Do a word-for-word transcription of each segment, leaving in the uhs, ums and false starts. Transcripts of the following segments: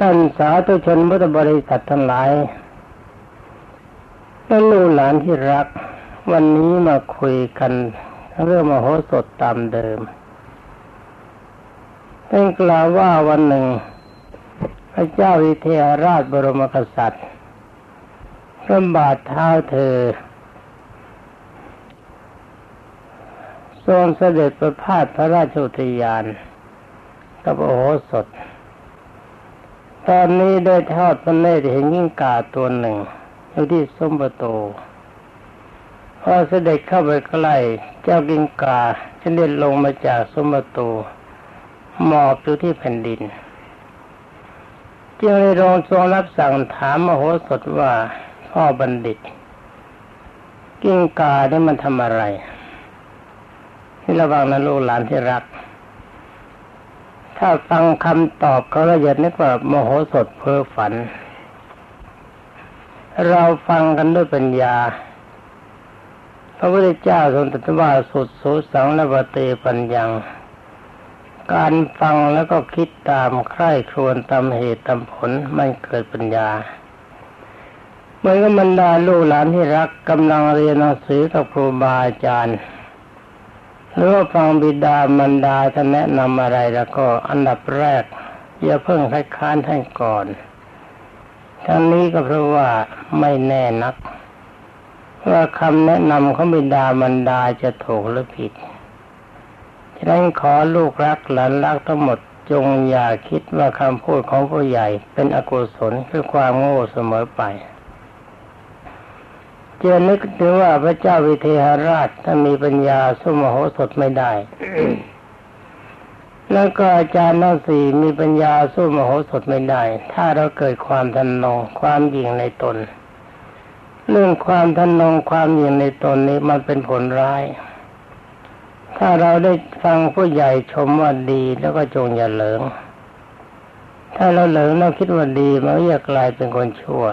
ท่านสาธุชนพุทธบริษัททั้งหลายและลูกหลานที่รักวันนี้มาคุยกันเรื่องมโหสถตามเดิมท่านกล่าวว่าวันหนึ่งพระเจ้าวิเทหราชบรมกษัตริย์พระบาทเท้าเธอทรงเสด็จประพาสพระราชอุทยานกับมโหสถตอนนี้ได้ทอดพระเนตรเห็นกิ้งก่าตัวหนึ่งอยู่ที่ซุ้มประตูพอเสด็จเข้าไปใกล้เจ้ากิ้งก่าเสด็จลงมาจากซุ้มประตูหมอบอยู่ที่แผ่นดินจึงได้ทรงรับสั่งถามมโหสถว่าพ่อบัณฑิตกิ้งก่านี่มันทำอะไรให้ระวังนะลูกหลานที่รักถ้าฟังคำตอบเขาละเอียดนึกว่ามโหสถเพ้อฝันเราฟังกันด้วยปัญญาพระพุทธเจ้าทรงตรัสว่าสุดสูสังละวะเตปัญญังการฟังแล้วก็คิดตามใคร่ครวญตามเหตุตามผลไม่เกิดปัญญาเมื่อก็บรรดาลูกหลานที่รักกำลังเรียนหนังสือกับครูบาอาจารย์หรือว่าฟังบิดามารดาท่านแนะนำอะไรแล้วก็อันดับแรกอย่าเพิ่งคัดค้านท่านก่อนทั้งนี้ก็เพราะว่าไม่แน่นักว่าคำแนะนำของบิดามารดาจะถูกหรือผิดฉะนั้นขอลูกรักหลานรักทั้งหมดจงอย่าคิดว่าคำพูดของผู้ใหญ่เป็นอกุศลคือความโง่เสมอไปเจนึกถือว่าพระเจ้าวิเทหราชถ้ามีปัญญาสู้มโหสถไม่ได้ แล้วก็อาจารย์ทั้งสี่มีปัญญาสู้มโหสถไม่ได้ถ้าเราเกิดความทนงความยิ่งในตนเรื่องความทนงความยิ่งในตนนี้มันเป็นผลร้ายถ้าเราได้ฟังผู้ใหญ่ชมว่าดีแล้วก็จงอย่าเหลิงถ้าเราเหลิงเราคิดว่าดีมันจะกลายเป็นคนชั่ว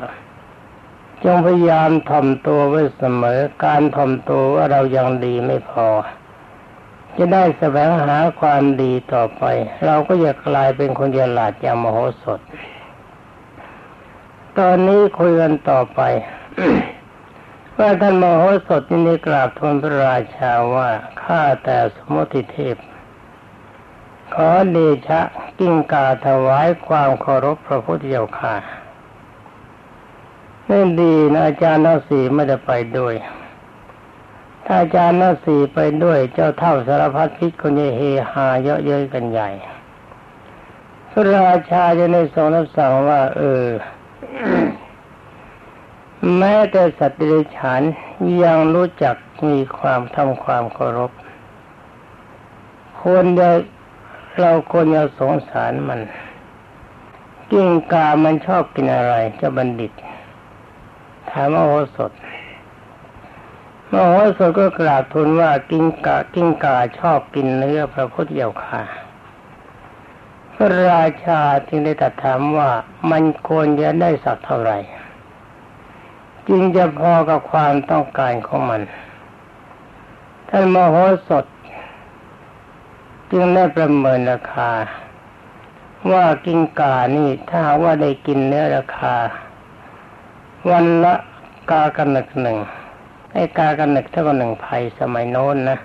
จงพยายามถ่อมตัวไว้เสมอการถ่อมตัวว่าเรายังดีไม่พอจะได้แสวงหาความดีต่อไปเราก็อย่ากลายเป็นคนฉลาดอย่างมโหสถตอนนี้คุยกันต่อไป ว่าท่านมโหสถที่ได้กราบทูลพระราชาว่าข้าแต่สมุทิเทพขอเดชะกิ้งก่าถวายความเคารพพระพุทธเจ้าค่ะนี่ดีนะอาจารย์ทั้งสี่ไม่ได้ไปด้วยถ้าอาจารย์ทั้งสี่ไปด้วยเจ้าเท่าสารพัดพิษคนจะเฮฮาเยอะเย้ยกันใหญ่พระราชาจะได้ทรงรับสั่งว่าเออ แม้แต่สัตว์เดรัจฉานยังรู้จักมีความทำความเคารพควรจะเราควรจะสงสารมันกิ้งก่ามันชอบกินอะไรเจ้าบัณฑิตถามมโหสถมโหสถก็กราบทูลว่ากิ้งก่ากิ้งก่าชอบกินเนื้อพระพุทธเจ้าค่ะพระราชาจึงได้ตรัสถามว่ามันควรจะได้สักเท่าไหร่จึงจะพอกับความต้องการของมันท่านมโหสถจึงได้ประเมินราคาว่ากิ้งก่านี่ถ้าว่าได้กินเนื้อราคาวันละกากระหนึกหนึ่งไอ้กากระหนึกเท่ากับหนึ่งภัยสมัยโน้นนะ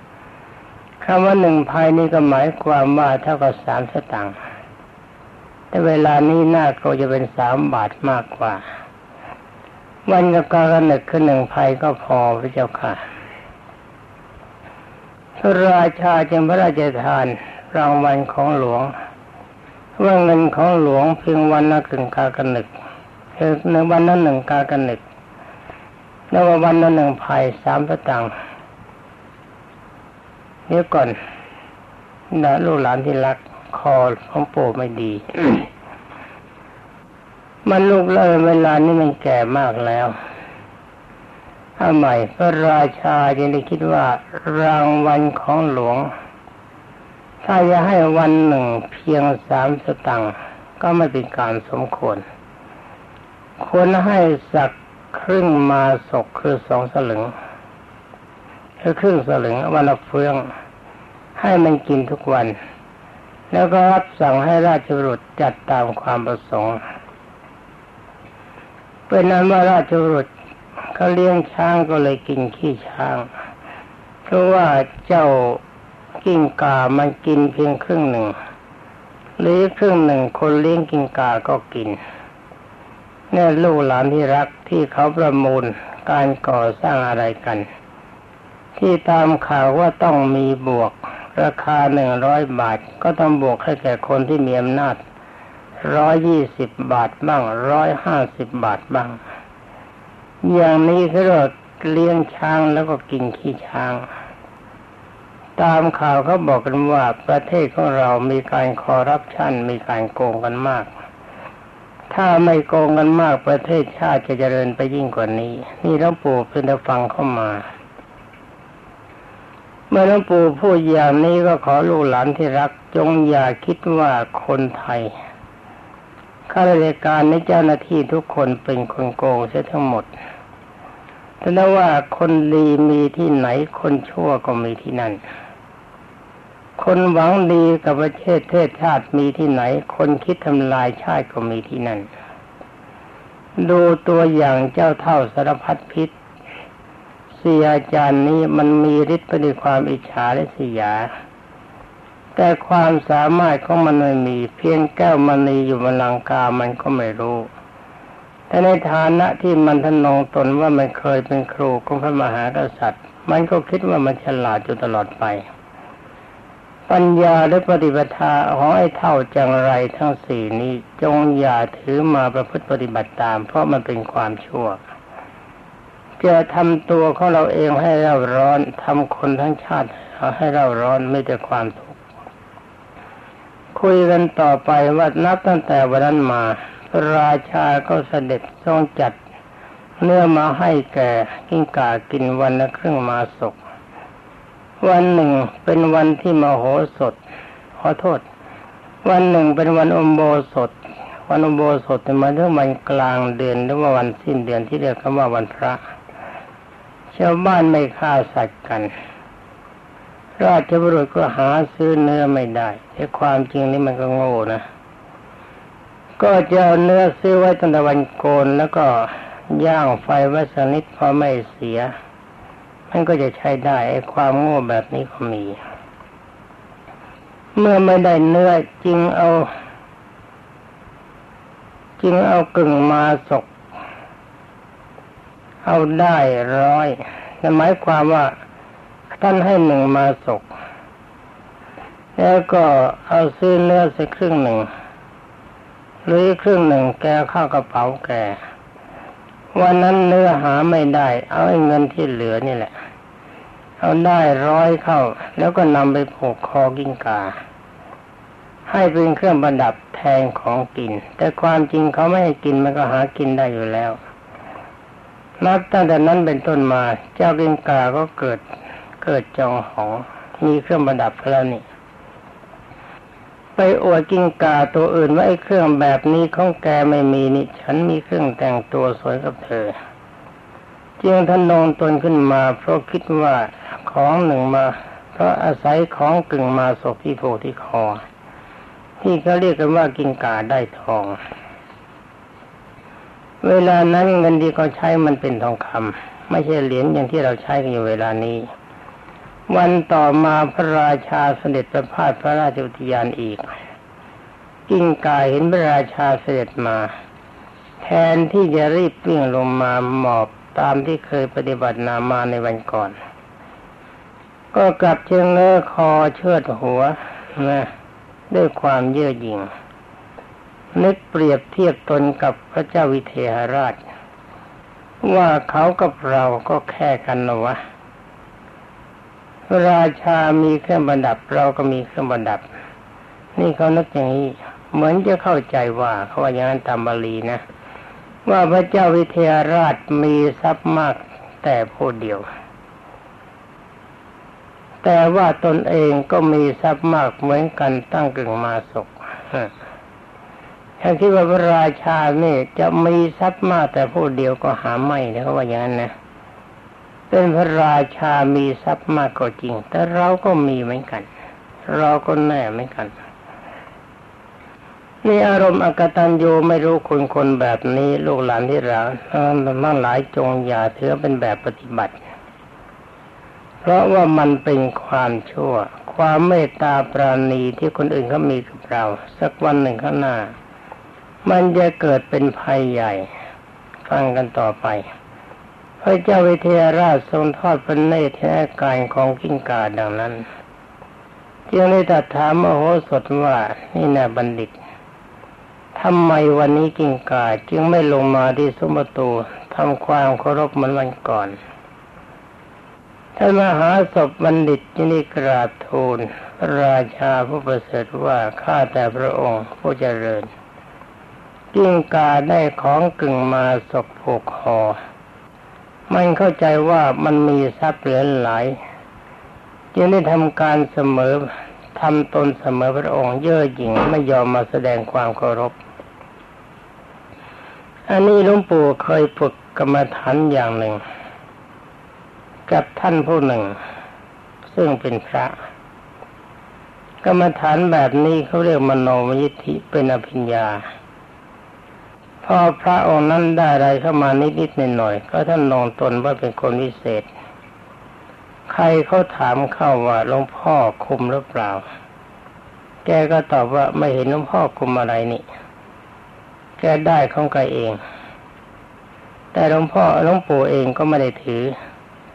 คำว่าหนึ่งภัยนี่ก็หมายความว่าเท่ากับสามสตางค์แต่เวลานี้น่าก็จะเป็นสามบาทมากกว่าวันละกากระหนึกคือหนึ่งภัยก็พอพระเจ้าค่ะพระราชาจึงพระราชทานรางวัลของหลวงว่าเงินของหลวงเพียงวันละถึงกากระหนึกคือหนึ่งวันละหนึ่งกากระหนึกแล้ววันละหนึ่งไผ่สามสตางค์เดี๋ยวก่อนนะลูกหลานที่รักคอของปู่ไม่ดี มันลูกเลยเวลานี้มันแก่มากแล้วทำไมพระราชาจึงได้คิดว่ารางวัลของหลวงถ้าจะให้วันหนึ่งเพียงสามสตางค์ก็ไม่เป็นการสมควรควรให้สักครึ่งมาศกคือสองสลึงคือครึ่งสลึงวันละเฟืองให้มันกินทุกวัน แล้วก็รับสั่งให้ราชบุรุษจัดตามความประสงค์เป็นนั้นว่าราชบุรุษเขาเลี้ยงช้างก็เลยกินขี้ช้างเพราะว่าเจ้ากิ้งก่ามันกินเพียงครึ่งหนึ่งหรือครึ่งหนึ่งคนเลี้ยงกิ้งก่าก็กินเนี่ยลูกหลานที่รักที่เขาประมูลการก่อสร้างอะไรกันที่ตามข่าวว่าต้องมีบวกราคาหนึ่งร้อยบาทก็ต้องบวกให้แก่คนที่มีอำนาจร้อยยี่สิบบาทบ้างร้อยห้าสิบบาทบ้างอย่างนี้เขาเลี้ยงช้างแล้วก็กินขี้ช้างตามข่าวเขาบอกกันว่าประเทศของเรามีการคอร์รัปชันมีการโกงกันมากถ้าไม่โกงกันมากประเทศชาติจะเจริญไปยิ่งกว่านี้นี่หลวงปู่เพิ่งได้ฟังเข้ามาเมื่อหลวงปู่พูดอย่างนี้ก็ขอลูกหลานที่รักจงอย่าคิดว่าคนไทยข้าราชการและเจ้าหน้าที่ทุกคนเป็นคนโกงเสียทั้งหมดแต่ว่าคนดีมีที่ไหนคนชั่วก็มีที่นั่นคนหวังดีกับประเทศชาติมีที่ไหนคนคิดทำลายชาติก็มีที่นั่นดูตัวอย่างเจ้าเท่าสารพัดพิษสี่อาจารย์นี้มันมีฤทธิ์ไปด้วยความอิจฉาและเสียแต่ความสามารถของมันไม่มีเพียงแก้วมณีอยู่บนหลังกามันก็ไม่รู้แต่ในฐานะที่มันทนงตนว่ามันเคยเป็นครูของพระมหากษัตริย์มันก็คิดว่ามันฉลาดอยู่ตลอดไปปัญญาและปฏิปทาของไอ้เท่าจังไรทั้งสี่นี้จงอย่าถือมาประพฤติปฏิบัติตามเพราะมันเป็นความชั่วจะทำตัวของเราเองให้เร่าร้อนทำคนทั้งชาติให้เร่าร้อนไม่แต่ความทุกข์คุยกันต่อไปว่านับตั้งแต่วันนั้นมาราชาก็เสด็จทรงจัดเนื้อมาให้แก่กิ้งก่ากินวันละครึ่งมาศกวันหนึ่งเป็นวันที่มโหสถขอโทษวันหนึ่งเป็นวันอุโบสถวันอุโบสถเป็นวันที่มันกลางเดือนหรือว่าวันสิ้นเดือนที่เรียกกันว่าวันพระชาวบ้านไม่ฆ่าสัตว์กันราชบุรุษก็หาซื้อเนื้อไม่ได้แต่ความจริงนี่มันก็โง่นะก็จะเอาเนื้อซื้อไว้ตั้งแต่วันโกนแล้วก็ย่างไฟไว้สักนิดพอไม่เสียมันก็จะใช้ได้ไอ้ความโง่แบบนี้ก็มีเมื่อไม่ได้เนื้อจึงเอาจึงเอากึ่งมาศกเอาได้ร้อยนั่นหมายความว่าท่านให้หนึ่งมาศกแล้วก็เอาซื้อเนื้อสักครึ่งหนึ่งหรือครึ่งหนึ่งแกเข้ากระเป๋าแกวันนั้นเนื้อหาไม่ได้เอาไอ้เงินที่เหลือนี่แหละเอาได้ร้อยเข้าแล้วก็นำไปผูกคอกิ้งก่าให้เป็นเครื่องประดับแทนของกินแต่ความจริงเขาไม่ให้กินมันก็หากินได้อยู่แล้วนับตั้งแต่นั้นเป็นต้นมาเจ้ากิ้งก่าก็เกิดเกิดจองหองมีเครื่องประดับแล้วนี่ไปอวดกิ้งก่าตัวอื่นว่าไอ้เครื่องแบบนี้ของแกไม่มีนี่ฉันมีเครื่องแต่งตัวสวยกับเธอจึงทนงตนขึ้นมาเพราะคิดว่าของหนึ่งมาเพราะอาศัยของกึ่งมาศกที่โผล่ที่คอที่เขาเรียกกันว่ากิ้งก่าได้ทองเวลานั้นเงินที่เขาใช้มันเป็นทองคำไม่ใช่เหรียญอย่างที่เราใช้กันอยู่เวลานี้วันต่อมาพระราชาเสด็จประพาสพระราชอุทยานอีกกิ้งก่าเห็นพระราชาเสด็จมาแทนที่จะรีบวิ่งลงมาหมอบตามที่เคยปฏิบัตินามาในวันก่อนก็กลับเชิงเล่อคอเชิดหัวนะด้วยความเย่อหยิ่งนึกเปรียบเทียบตนกับพระเจ้าวิเทหราชว่าเขากับเราก็แค่กันนะวะราชามีเครื่องประดับเราก็มีเครื่องประดับนี่เขานึกอย่างนี้เหมือนจะเข้าใจว่าเขาว่าอย่างนั้นตามบาลีนะว่าพระเจ้าวิเทหราชมีทรัพย์มากแต่ผู้เดียวแต่ว่าตนเองก็มีทรัพย์มากเหมือนกันตั้งกึ่งมาศกถ้าคิดว่าพระราชาเนี่ยจะมีทรัพย์มากแต่ผู้เดียวก็หาไม่นะเขาว่าอย่างนั้นนะเป็นพระราชามีทรัพย์มากก็จริงแต่เราก็มีเหมือนกันเราก็แน่เหมือนกัน มีอารมณ์อกตัญญูไม่รู้คุณคนแบบนี้ลูกหลานที่รักทั้งหลายจงอย่าถือเป็นแบบปฏิบัติเพราะว่ามันเป็นความชั่วความเมตตาปราณีที่คนอื่นเขามีกับเราสักวันหนึ่งข้างหน้ามันจะเกิดเป็นภัยใหญ่ฟังกันต่อไปพระเจ้าวิเทหราชทรงทอดพระเนตรเห็นอาการของกิ้งก่าดังนั้นจึงได้ตรัสถามมโหสถว่านี่นะบัณฑิตทำไมวันนี้กิ้งก่าจึงไม่ลงมาที่ซุ้มประตูทำความเคารพเหมือนวันก่อนท่านมหาศพบัณฑิตจึงได้กราบทูลราชาผู้ประเสริฐว่าข้าแต่พระองค์ผู้เจริญกิ้งก่าได้ของกึ่งมาศพผูกคอมันเข้าใจว่ามันมีทรัพย์เหลือหลายจึงได้ทำการเสมอทำตนเสมอพระองค์เย่อหยิ่งไม่ยอมมาแสดงความเคารพอันนี้หลวงปู่เคยฝึกกรรมฐานอย่างหนึ่งกับท่านผู้หนึ่งซึ่งเป็นพระกรรมฐานแบบนี้เขาเรียกมโนมยิทธิเป็นอภิญญาพอพระองค์นั้นได้อะไรเข้ามานิดๆหน่อยๆก็ท่านลงตนว่าเป็นคนวิเศษใครเขาถามเข้าว่าหลวงพ่อคุมหรือเปล่าแกก็ตอบว่าไม่เห็นหลวงพ่อคุมอะไรนี่แกได้ของแกเองแต่หลวงพ่อหลวงปู่เองก็ไม่ได้ถือ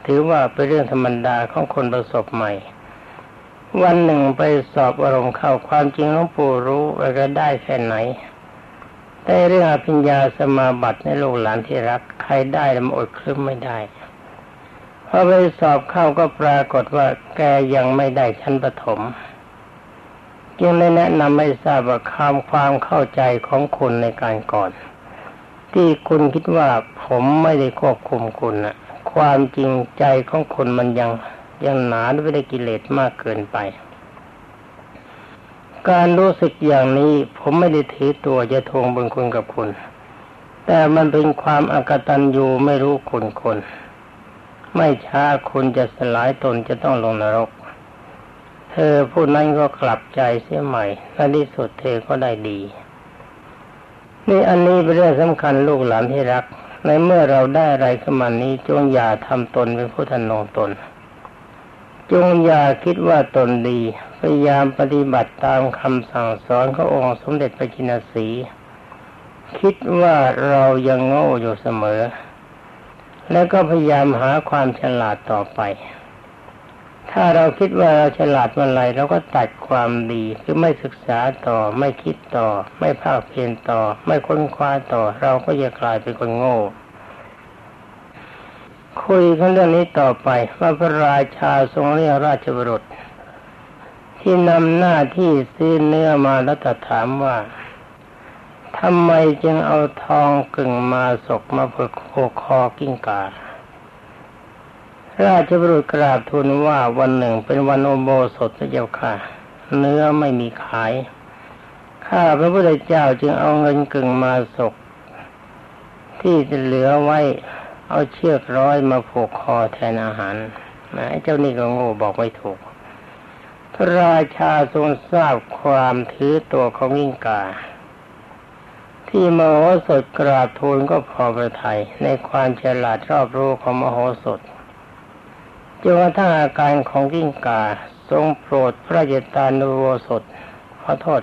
ถือว่าเป็นเรื่องธรรมดาของคนประสบใหม่วันหนึ่งไปสอบอารมณ์เข้าความจริงหลวงปู่รู้ว่าแกได้แค่ไหนแต่เรื่องอภิญญาสมาบัติในลูกหลานที่รักใครได้แล้วอดคลึ้มไม่ได้พอไปสอบเข้าก็ปรากฏว่าแกยังไม่ได้ชั้นประถมจึงได้แนะนำให้ทราบว่าความความเข้าใจของคุณในการก่อนที่คุณคิดว่าผมไม่ได้ควบคุมคุณนะความจริงใจของคุณมันยังยังหนาด้วยกิเลสมากเกินไปการรู้สึกอย่างนี้ผมไม่ได้ถือตัวจะทวงบุญคุณกับคุณแต่มันเป็นความอกตัญญูไม่รู้คุณคนไม่ช้าคุณจะสลายตนจะต้องลงนรกเธอผู้นั้นก็กลับใจเสียใหม่และที่สุดเธอก็ได้ดีนี่อันนี้เป็นเรื่องสำคัญลูกหลานที่รักในเมื่อเราได้อะไรขึ้นมานี้จงอย่าทำตนเป็นผู้ทนงตนจงอย่าคิดว่าตนดีพยายามปฏิบัติตามคำสั่งสอนขององค์สมเด็จพระชินสีคิดว่าเรายังโง่อยู่เสมอแล้วก็พยายามหาความฉลาดต่อไปถ้าเราคิดว่าเราฉลาดเมื่อไรเราก็ตัดความดีคือไม่ศึกษาต่อไม่คิดต่อไม่ภาคเพียรต่อไม่ค้นคว้าต่อเราก็จะกลายเป็นคนโง่คุยกันเรื่องนี้ต่อไปว่าพระราชาทรงเรียกราชบุรุษที่นำหน้าที่ซื้อเนื้อมาแล้วตรัสถามว่าทำไมจึงเอาทองกึ่งมาศกมาผูกคอกิ้งก่าราชบุรุษกราบทูลว่าวันหนึ่งเป็นวันอุโบสถพระเจ้าค่ะเนื้อไม่มีขายข้าพระพุทธเจ้าจึงเอาเงินกึ่งมาศกที่เหลือไว้เอาเชือกร้อยมาผูกคอแทนอาหารนะเจ้านี่ก็โง่บอกไม่ถูกพระราชาทรงทราบความถือตัวของกิ้งก่าที่มโหสถกราบทูลก็พอพระทัยในความฉลาดรอบรู้ของมโหสถจนกระทั่งอาการของกิ้งก่าทรงโปรดพระราชทานุโบสถขอโทษ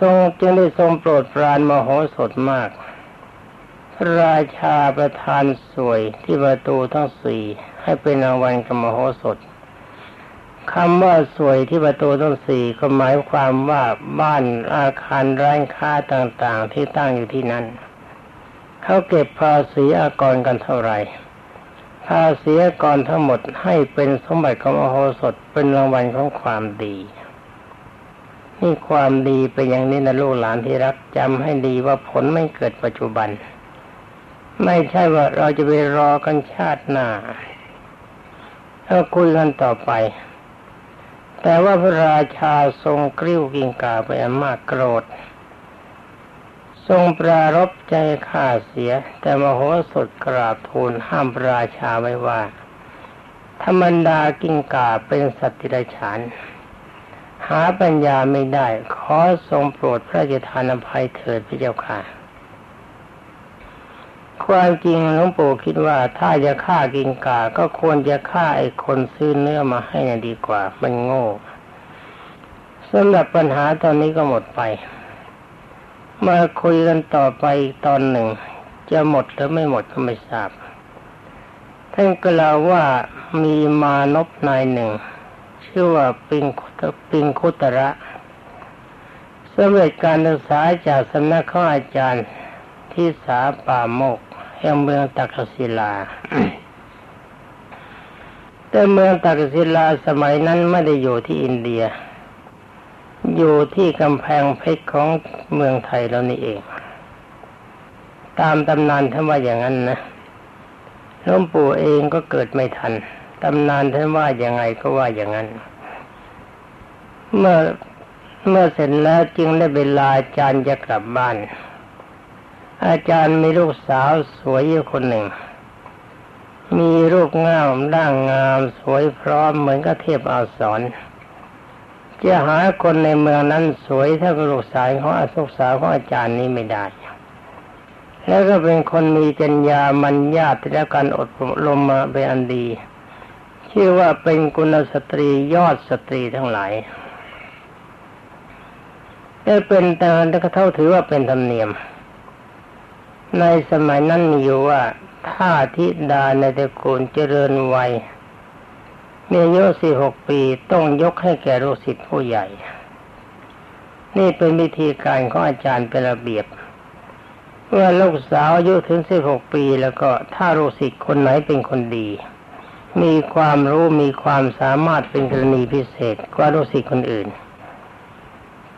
ทรงจึงได้ทรงโปรดปรานมโหสถมากพระราชาประทานสวยที่ประตูทั้งสี่ให้เป็นรางวัลกับมโหสถคำว่าสวยที่ประตูทั้งสี่ก็หมายความว่าบ้านอาคารร้านค้าต่างๆที่ตั้งอยู่ที่นั้นเขาเก็บภาษีอากรกันเท่าไหร่ภาษีอากรทั้งหมดให้เป็นสมบัติของมโหสถเป็นรางวัลของความดีนี่ความดีเป็นอย่างนี้นะลูกหลานที่รักจำให้ดีว่าผลไม่เกิดปัจจุบันไม่ใช่ว่าเราจะไปรอกันชาติหน้าถ้าคุยกันต่อไปแต่ว่าพระราชาทรงกริ้วกิ้งก่าไปมากโกรธทรงปรารภใจข้าเสียแต่มโหสถกราบทูลห้ามพระราชาไว้ว่าธรรมดากิ้งก่าเป็นสัตว์เดรัจฉาน หาปัญญาไม่ได้ขอทรงโปรดพระราชทานอภัยเถิดพระเจ้าค่ะความจริงหลวงปู่คิดว่าถ้าจะฆ่ากินกาก็ควรจะฆ่าไอ้คนซื้อเนื้อมาให้น่ะดีกว่ามันโง่สำหรับปัญหาตอนนี้ก็หมดไปมาคุยกันต่อไปตอนหนึ่งจะหมดหรือไม่หมดก็ไม่ทราบท่านกล่าวว่ามีมานพนายหนึ่งชื่อว่าปิงปิงคุตระสำเร็จการศึกษาจากสำนักของอาจารย์ที่สาป่าโมกแห่งเมืองตักศิลา แต่เมืองตักศิลาสมัยนั้นไม่ได้อยู่ที่อินเดียอยู่ที่กำแพงเพชรของเมืองไทยเรานี่เองตามตำนานท่านว่าอย่างนั้นนะหลวงปู่เองก็เกิดไม่ทันตำนานท่านว่าอย่างไงก็ว่าอย่างนั้นเมื่อเมื่อเสร็จแล้วจึงได้เวลาอาจารย์จะกลับบ้านอาจารย์มีลูกสาวสวยอยู่คนหนึ่งมีรูปงามร่างงามสวยพร้อมเหมือนกับเทพอัปสรจะหาคนในเมืองนั้นสวยเท่ากับลูกสาวของอาสุสาวของอาจารย์นี้ไม่ได้แล้วก็เป็นคนมีจัญญามัญญาและการอดลมมาเป็นอันดีชื่อว่าเป็นกุลสตรียอดสตรีทั้งหลายได้เป็นตามที่เขาถือว่าเป็นธรรมเนียมในสมัยนั้นมีอยู่ว่าถ้าธิดาในตระกูลเจริญวัยมีอายุสิบหกปีต้องยกให้แก่ลูกศิษย์ผู้ใหญ่นี่เป็นวิธีการของอาจารย์เป็นระเบียบเมื่อลูกสาวอายุถึงสิบหกปีแล้วก็ถ้าลูกศิษย์คนไหนเป็นคนดีมีความรู้มีความสามารถเป็นกรณีพิเศษกว่าลูกศิษย์คนอื่น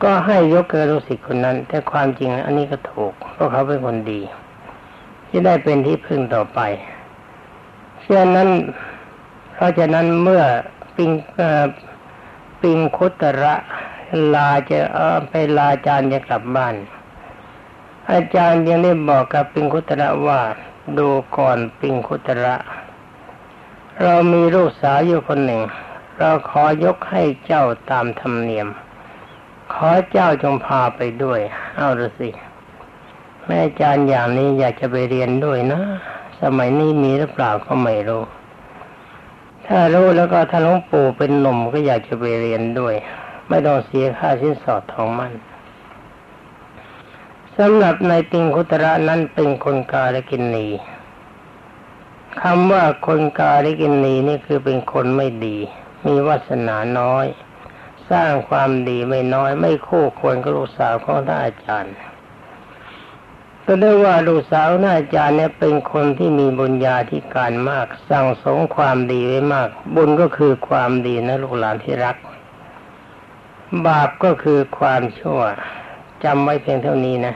ก็ให้ยกเกิดลูกศิษย์คนนั้นแต่ความจริงอันนี้ก็ถูกเพราะเขาเป็นคนดีจะได้เป็นที่พึ่งต่อไปเช่นนั้นเพราะฉะนั้นเมื่อปิงปิงคุตระลาจะไปลาอาจารย์จะกลับบ้านอาจารย์ยังได้บอกกับปิงคุตระว่าดูก่อนปิงคุตระเรามีลูกสาวอยู่คนหนึ่งเราขอยกให้เจ้าตามธรรมเนียมขอเจ้าจงพาไปด้วยเอาดูสิแม่อาจารย์อย่างนี้อยากจะไปเรียนด้วยนะสมัยนี้มีหรือเปล่าก็ไม่รู้ถ้ารู้แล้วก็ถ้าหลวงปู่เป็นหนุ่มก็อยากจะไปเรียนด้วยไม่ต้องเสียค่าสินสอดทองมั่นสำหรับนายปิงคุตระนั้นเป็นคนกาลกิณีคำว่าคนกาลกิณีนี่คือเป็นคนไม่ดีมีวาสนาน้อยสร้างความดีไม่น้อยไม่คู่ควรกับลูกสาวของท่านอาจารย์ก็ได้ว่าลูกสาวท่านอาจารย์เนี่ยเป็นคนที่มีบุญญาธิการมากสั่งสมความดีไว้มากบุญก็คือความดีนะลูกหลานที่รักบาปก็คือความชั่วจำไว้เพียงเท่านี้นะ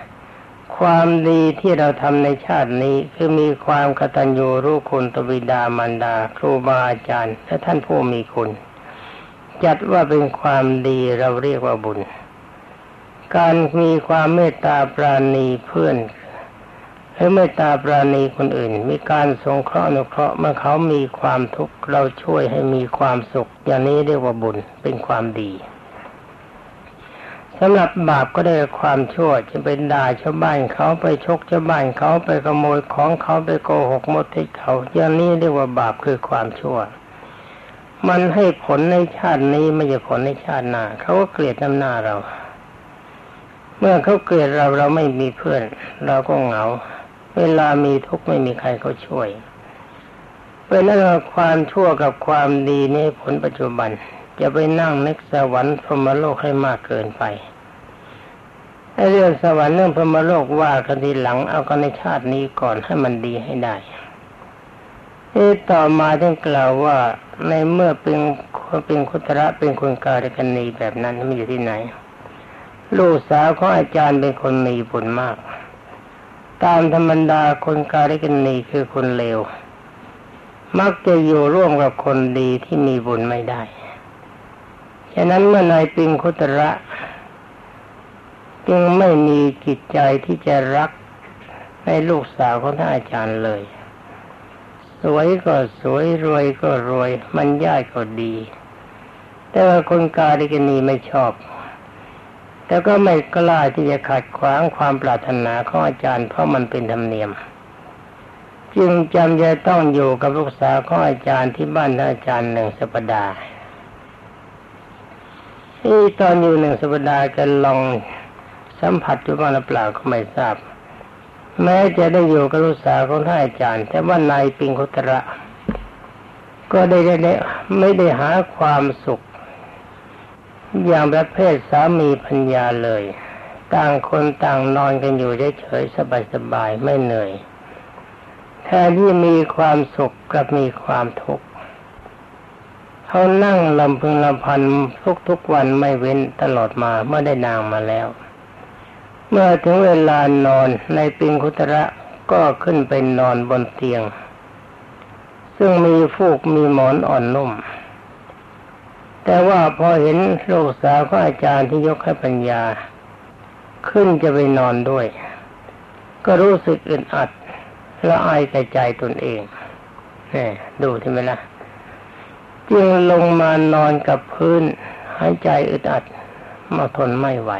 ความดีที่เราทำในชาตินี้คือมีความกตัญญูรู้คุณต่อบิดามารดาครูบาอาจารย์และท่านผู้มีคุณจัดว่าเป็นความดีเราเรียกว่าบุญการมีความเมตตาปราณีเพื่อนหรือเมตตาปราณีคนอื่นมีการสงเคราะห์อนุเคราะห์เมื่อเขามีความทุกข์เราช่วยให้มีความสุขอย่างนี้เรียกว่าบุญเป็นความดีสำหรับบาปก็ได้ความชั่วจะเป็นด่าชาวบ้านเขาไปชกชาวบ้านเขาไปขโมยของเขาไปโกหกมดทิฐิเขาอย่างนี้เรียกว่าบาปคือความชั่วมันให้ผลในชาตินี้ไม่ใช่ผลในชาติหน้าเขาก็เกลียดน้ำหน้าเราเมื่อเขาเกลียดเราเราไม่มีเพื่อนเราก็เหงาเวลามีทุกข์ไม่มีใครเขาช่วยเพราะนั้นความชั่วกับความดีนี่ผลปัจจุบันจะไปนั่งนึกสวรรค์พรหมโลกให้มากเกินไปเรื่องสวรรค์เรื่องพรหมโลกว่ากันทีหลังเอากันในชาตินี้ก่อนให้มันดีให้ได้ที่ต่อมาท่านกล่าวว่าในเมื่อเป็นคนเป็นคุตระเป็นคนกาลกิณีแบบนั้นไม่อยู่ที่ไหนลูกสาวของอาจารย์เป็นคนมีบุญมากตามธรรมดาคนกาลกิณีคือคนเลวมักจะอยู่ร่วมกับคนดีที่มีบุญไม่ได้ฉะนั้นเมื่อนายปิงคุตระจึงไม่มีจิตใจที่จะรักในลูกสาวของท่านอาจารย์เลยสวยก็สวยรวยก็รวยมันญาติก็ดี แต่ว่าคนกาลิกินีไม่ชอบแล้วก็ไม่กล้าที่จะขัดขวางความปรารถนาของอาจารย์เพราะมันเป็นธรรมเนียมจึงจำใจต้องอยู่กับลูกสาวของอาจารย์ที่บ้านท่านอาจารย์หนึ่งสัปดาห์ที่ตอนอยู่หนึ่งสัปดาห์ก็ลองสัมผัสดูบ้างหรือเปล่าก็ไม่ทราบแม้จะได้อยู่กับลูกสาวของท่านอาจารย์แต่ว่านายปิงคุตระก็ได้ไม่ได้หาความสุขอย่างประเภทสามีภรรยาเลยต่างคนต่างนอนกันอยู่เฉยๆสบายๆไม่เหนื่อยแทนที่มีความสุขกลับมีความทุกข์เขานั่งลำพึงลำพันทุกๆวันไม่เว้นตลอดมาเมื่อได้นางมาแล้วเมื่อถึงเวลานอนในปิงคุตระก็ขึ้นไปนอนบนเตียงซึ่งมีฟูกมีหมอนอ่อนนุ่มแต่ว่าพอเห็นลูกสาวของอาจารย์ที่ยกให้ปัญญาขึ้นจะไปนอนด้วยก็รู้สึกอึดอัดและอายแก่ใจตนเองนี่ดูที่ไหมล่ะจึงลงมานอนกับพื้นหายใจอึดอัดมาทนไม่ไหว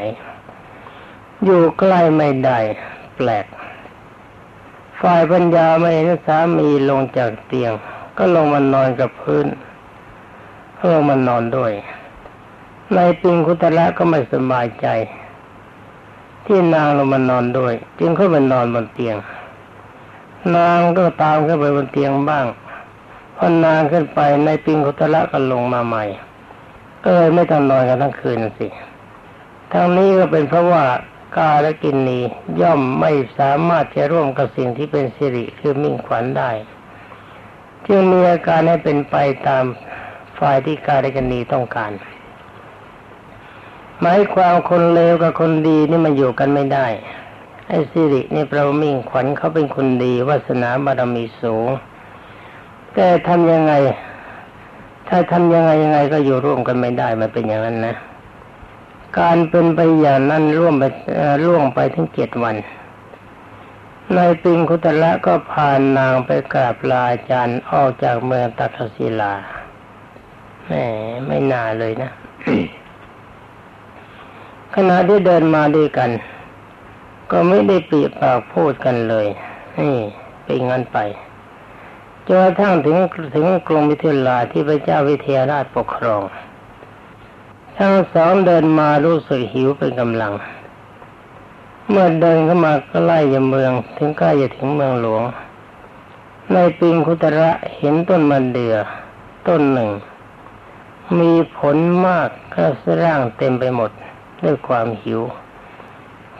อยู่ใกล้ไม่ได้แปลกฝ่ายปัญญาไม่เห็นสามีลงจากเตียงก็ลงมานอนกับพื้นเพื่อมันนอนด้วยในปิงคุตระก็ไม่สบายใจที่นางลงมานอนด้วยจึงขึ้นมานอนบนเตียงนางก็ตามขึ้นไปบนเตียงบ้างพอนางขึ้นไปในปิงคุตระก็ลงมาใหม่เอ้ยไม่ต้องนอนกันทั้งคืนสิทั้งนี้ก็เป็นเพราะว่ากาลกิณีย่อมไม่สามารถจะร่วมกับสิ่งที่เป็นสิริคือมิ่งขวัญได้จึงมีอาการให้เป็นไปตามฝ่ายที่กาลกิณีต้องการหมายความคนเลวกับคนดีนี่มันอยู่กันไม่ได้ไอ้สิรินี่ประมิ่งขวัญเขาเป็นคนดีวาสนาบารมีสูงแต่ทำยังไงถ้าทำยังไงยังไงก็อยู่ร่วมกันไม่ได้มันเป็นอย่างนั้นนะการเป็นไปอย่างนั้นร่วมไปร่วงไปถึงเจ็ดวันนายปิงคุตระก็พานางไปกราบลาอาจารย์ออกจากเมืองตักศิลาแหมไม่น่าเลยนะ ขณะที่เดินมาด้วยกันก็ไม่ได้ปรีปากพูดกันเลยนี่เป็นงั้นไปจนกระทั่งถึงถึงกรุงมิถิลาที่พระเจ้าวิเทหราชปกครองทั้งสองเดินมารู้สึกหิวเป็นกำลังเมื่อเดินเข้ามาใกล้จะเมืองถึงใกล้จะถึงเมืองหลวงนายปิงคุตระเห็นต้นมะเดื่อต้นหนึ่งมีผลมากกระร่างเต็มไปหมดด้วยความหิว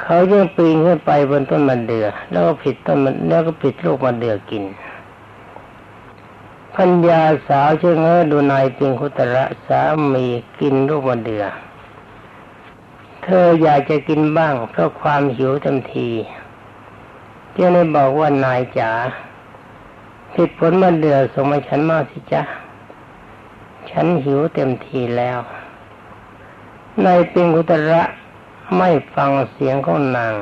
เขาจึงปีนขึ้นไปบนต้นมะเดื่อแล้วก็ผิดต้นมันแล้วก็ผิดลูกมะเดื่อกินพัญญาสาวเชิงเอ้อดูนายปิงคุตระสามีกินลูกมะเดื่อเธออยากจะกินบ้างเพราะความหิวเต็มทีเจ้าเลยบอกว่านายจ๋าผิดผลมะเดื่อส่งมาฉันมากสิจ๊ะฉันหิวเต็มทีแล้วนายปิงคุตระไม่ฟังเสียงของนาง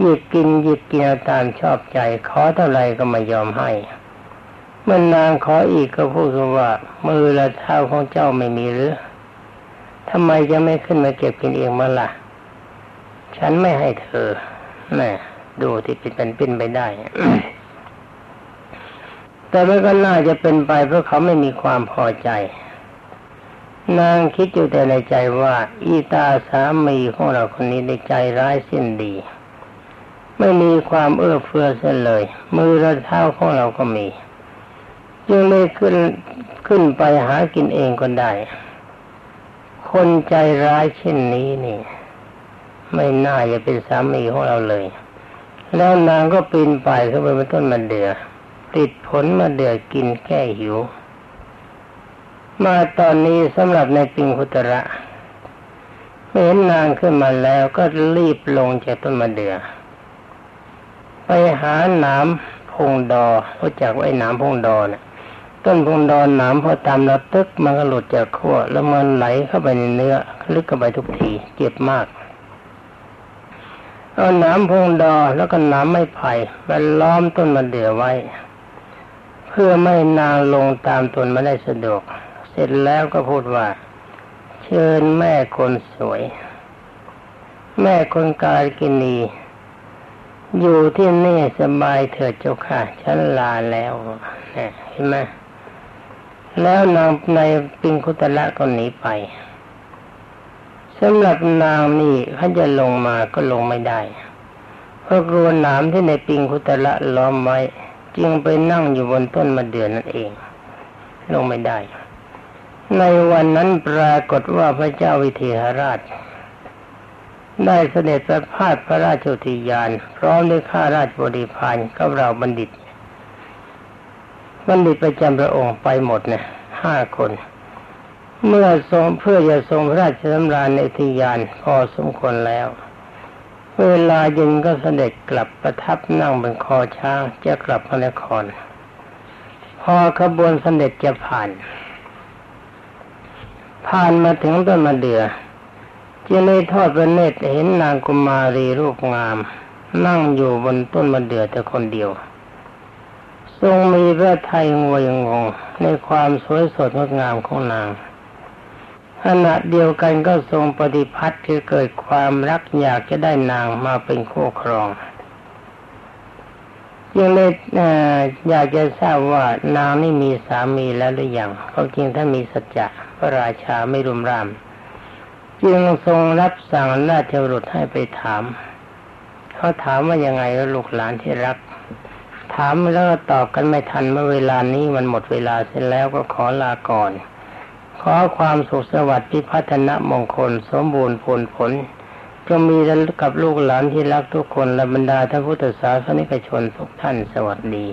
หยิบกินหยิบกินตามชอบใจขอเท่าไรก็ไม่ยอมให้เมื่อนางขออีกก็พูดว่ามือและเท้าของเจ้าไม่มีหรือทำไมจะไม่ขึ้นมาเก็บกินเองมาล่ะฉันไม่ให้เธอแม่ดูที่ปิดเป็นปิ้นไปได้ แต่มันก็น่าจะเป็นไปเพราะเขาไม่มีความพอใจนางคิดอยู่แต่ในใจว่าอีตาสามีของเราคนนี้ในใจร้ายสิ้นดีไม่มีความเอื้อเฟื้อเสียเลยมือและเท้าของเราก็มีจึงไม่ขึ้นขึ้นไปหากินเองก็ได้คนใจร้ายเช่นนี้นี่ไม่น่าจะเป็นสามีของเราเลยแล้วนางก็ปีนป่ายขึ้นไปบนต้นมะเดื่อติดผลมะเดื่อกินแก้หิวมาตอนนี้สำหรับในปิงคุตระเห็นนางขึ้นมาแล้วก็รีบลงจากต้นมะเดื่อไปหาหนามพงดอรู้จักไอ้หนามพงดอเนี่ยต้นพงดอหนามพอตามเราตึกมันก็หลุดจากขั้วแล้วมันไหลเข้าไปในเนื้อลึกเข้าไปทุกทีเจ็บมากเอาหนามพงดอแล้วก็หนามไม้ไผ่มาล้อมต้นมะเดื่อไว้เพื่อไม่นางลงตามตนมาได้สะดวก เสร็จแล้วก็พูดว่าเชิญแม่คนสวยแม่คนกาลกิณีอยู่ที่นี่สบายเถิดเจ้าค่ะฉันลาแล้วเนี่ยเห็นไหมแล้วนางในปิงคุตละก็หนีไปสำหรับนางนี่เขาจะลงมาก็ลงไม่ได้เพราะกลัวหนามที่ในปิงคุตละล้อมไว้จึงไปนั่งอยู่บนต้นมะเดื่อนั่นเองลงไม่ได้ในวันนั้นปรากฏว่าพระเจ้าวิเทหราชได้เสด็จประพาสพระราชโอทิยานพร้อมด้วยข้าราชบริพารกับเราบัณฑิตบัณฑิตประจำพระองค์ไปหมดเนี่ยห้าคนเมื่อทรงเพื่อจะทรงพระราชสำราญในโอทิยานพอสมควรแล้วเวลาเย็นก็เสด็จกลับประทับนั่งบนคอช้างจะกลับพระนครพอขบวนเสด็จจะผ่านผ่านมาถึงต้นมะเดื่อจึงได้ทอดพระเนตรเห็นนางกุมารีรูปงามนั่งอยู่บนต้นมะเดื่อแต่คนเดียวทรงมีพระทัยงวยงงในความสวยสดงดงามของนางขณะเดียวกันก็ทรงปฏิพัทธ์คือเกิดความรักอยากจะได้นางมาเป็นคู่ครองจึงได้อยากจะทราบว่านางนี่มีสามีแล้วหรือยังเขาจริงถ้ามีสัจจะพระราชาไม่รุมร่ามจึงทรงรับสั่งราชบุรุษให้ไปถามเขาถามว่ายังไงลูกหลานที่รักถามแล้วก็ตอบกันไม่ทันเมื่อเวลานี้มันหมดเวลาเสร็จแล้วก็ขอลาก่อนขอความสุขสวัสดิ์พิพัฒนมงคลสมบูรณ์ผลผลจะมีกับลูกหลานที่รักทุกคนและบรรดาท่านพุทธศาสนิกชนทุกท่านสวัสดี